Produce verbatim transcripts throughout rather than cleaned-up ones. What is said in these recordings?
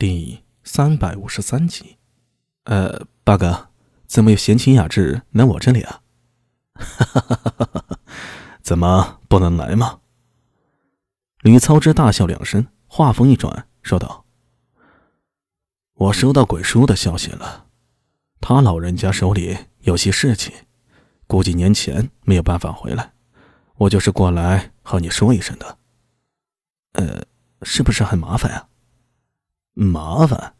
第三百五十三集。呃，八哥，怎么有闲情雅致来我这里啊？哈哈哈哈哈！怎么不能来吗？吕操之大笑两声，话锋一转，说道：“我收到鬼叔的消息了，他老人家手里有些事情，估计年前没有办法回来，我就是过来和你说一声的。呃，是不是很麻烦啊？”麻烦？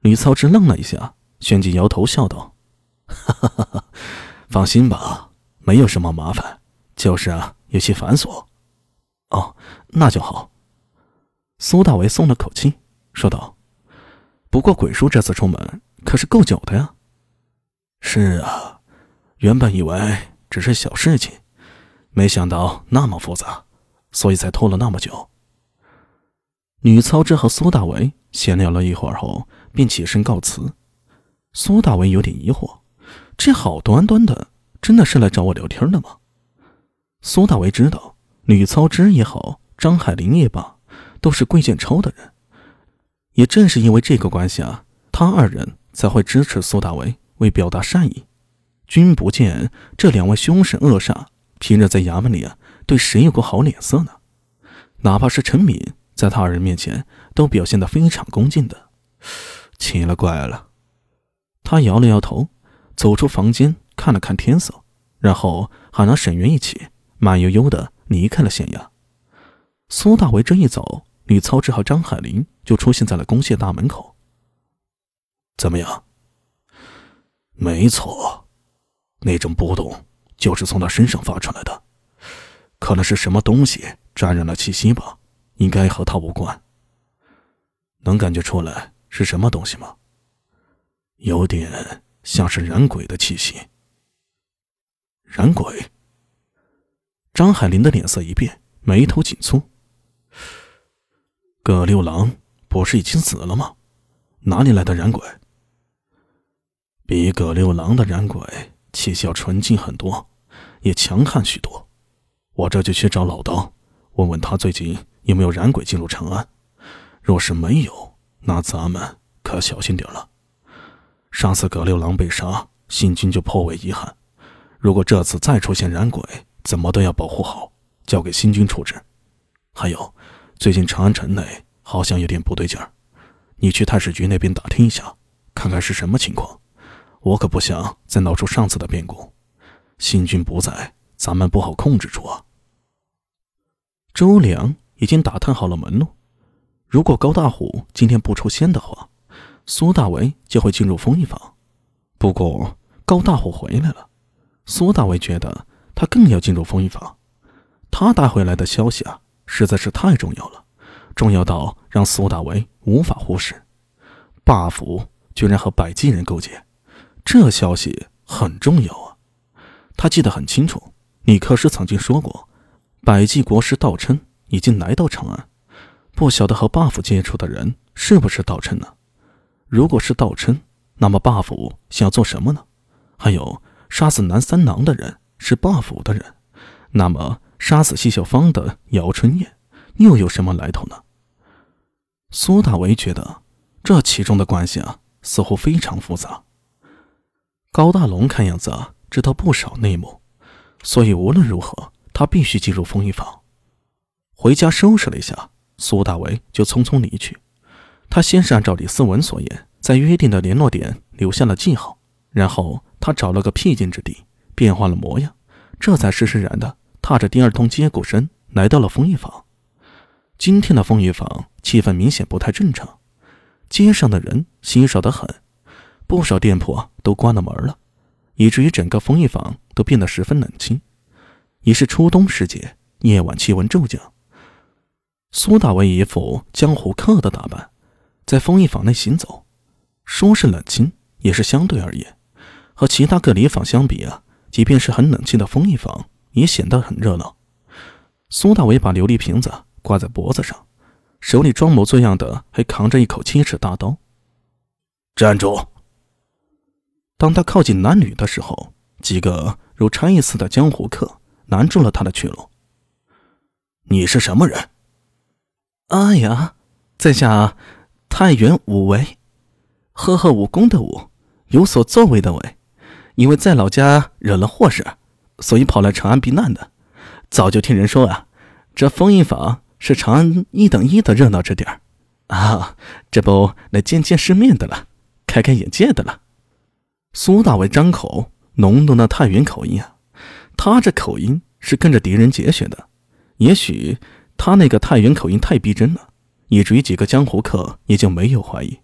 吕操之愣了一下，旋即摇头笑道：“哈哈哈哈，放心吧，没有什么麻烦，就是啊，有些繁琐。”哦，那就好。苏大为松了口气，说道：“不过鬼叔这次出门可是够久的呀。”“是啊，原本以为只是小事情，没想到那么复杂，所以才拖了那么久。”吕操之和苏大为闲聊了一会儿后，便起身告辞。苏大为有点疑惑，这好端端的，真的是来找我聊天的吗？苏大为知道，吕操之也好，张海林也罢，都是贵贱超的人。也正是因为这个关系啊，他二人才会支持苏大为，为表达善意。君不见这两位凶神恶煞，平日在衙门里啊，对谁有过好脸色呢？哪怕是陈敏，在他人面前都表现得非常恭敬的，奇了怪了。他摇了摇头，走出房间，看了看天色，然后喊了沈源一起，慢悠悠地离开了县衙。苏大为这一走，吕操之和张海林就出现在了公谢大门口。怎么样？没错，那种波动就是从他身上发出来的，可能是什么东西沾染了气息吧。应该和他无关。能感觉出来是什么东西吗？有点像是染鬼的气息。染鬼？张海林的脸色一变，眉头紧蹙。葛六郎不是已经死了吗？哪里来的染鬼？比葛六郎的染鬼气息要纯净很多，也强悍许多。我这就去找老刀，问问他最近有没有染鬼进入长安？若是没有，那咱们可小心点了。上次葛六郎被杀，新军就颇为遗憾。如果这次再出现染鬼，怎么都要保护好，交给新军处置。还有，最近长安城内好像有点不对劲儿，你去太史局那边打听一下，看看是什么情况。我可不想再闹出上次的变故。新军不在，咱们不好控制住啊。周良已经打探好了门路，如果高大虎今天不出现的话，苏大为就会进入丰益坊。不过高大虎回来了，苏大为觉得他更要进入丰益坊。他带回来的消息啊，实在是太重要了，重要到让苏大为无法忽视。霸府居然和百济人勾结，这消息很重要啊！他记得很清楚，李克师曾经说过，百济国师道琛已经来到长安，不晓得和霸府接触的人是不是道琛呢？如果是道琛，那么霸府想要做什么呢？还有，杀死南三郎的人是霸府的人，那么杀死西小芳的姚春燕又有什么来头呢？苏大为觉得这其中的关系啊，似乎非常复杂。高大龙看样子啊，知道不少内幕，所以无论如何，他必须进入丰益坊。回家收拾了一下，苏大为就匆匆离去。他先是按照李思文所言，在约定的联络点留下了记号，然后他找了个僻静之地，变换了模样，这才施施然的踏着第二通接骨身来到了丰益坊。今天的丰益坊气氛明显不太正常，街上的人稀少得很，不少店铺都关了门了，以至于整个丰益坊都变得十分冷清。已是初冬时节，夜晚气温骤降。苏大为一副江湖客的打扮，在丰益坊内行走，说是冷清，也是相对而言。和其他各里坊相比啊，即便是很冷清的丰益坊，也显得很热闹。苏大为把琉璃瓶子挂在脖子上，手里装模作样的还扛着一口七尺大刀。站住！当他靠近男女的时候，几个如差役似的江湖客拦住了他的去路。你是什么人？哎呀，在下。太原武为，赫赫武功的武，有所作为的为，因为在老家惹了祸事，所以跑来长安避难的。早就听人说啊，这封印坊是长安一等一的热闹之地儿啊，这不来见见世面的了，开开眼界的了。苏大为张口浓浓的太原口音啊，他这口音是跟着狄仁杰学的，也许他那个太原口音太逼真了，以至于几个江湖客也就没有怀疑。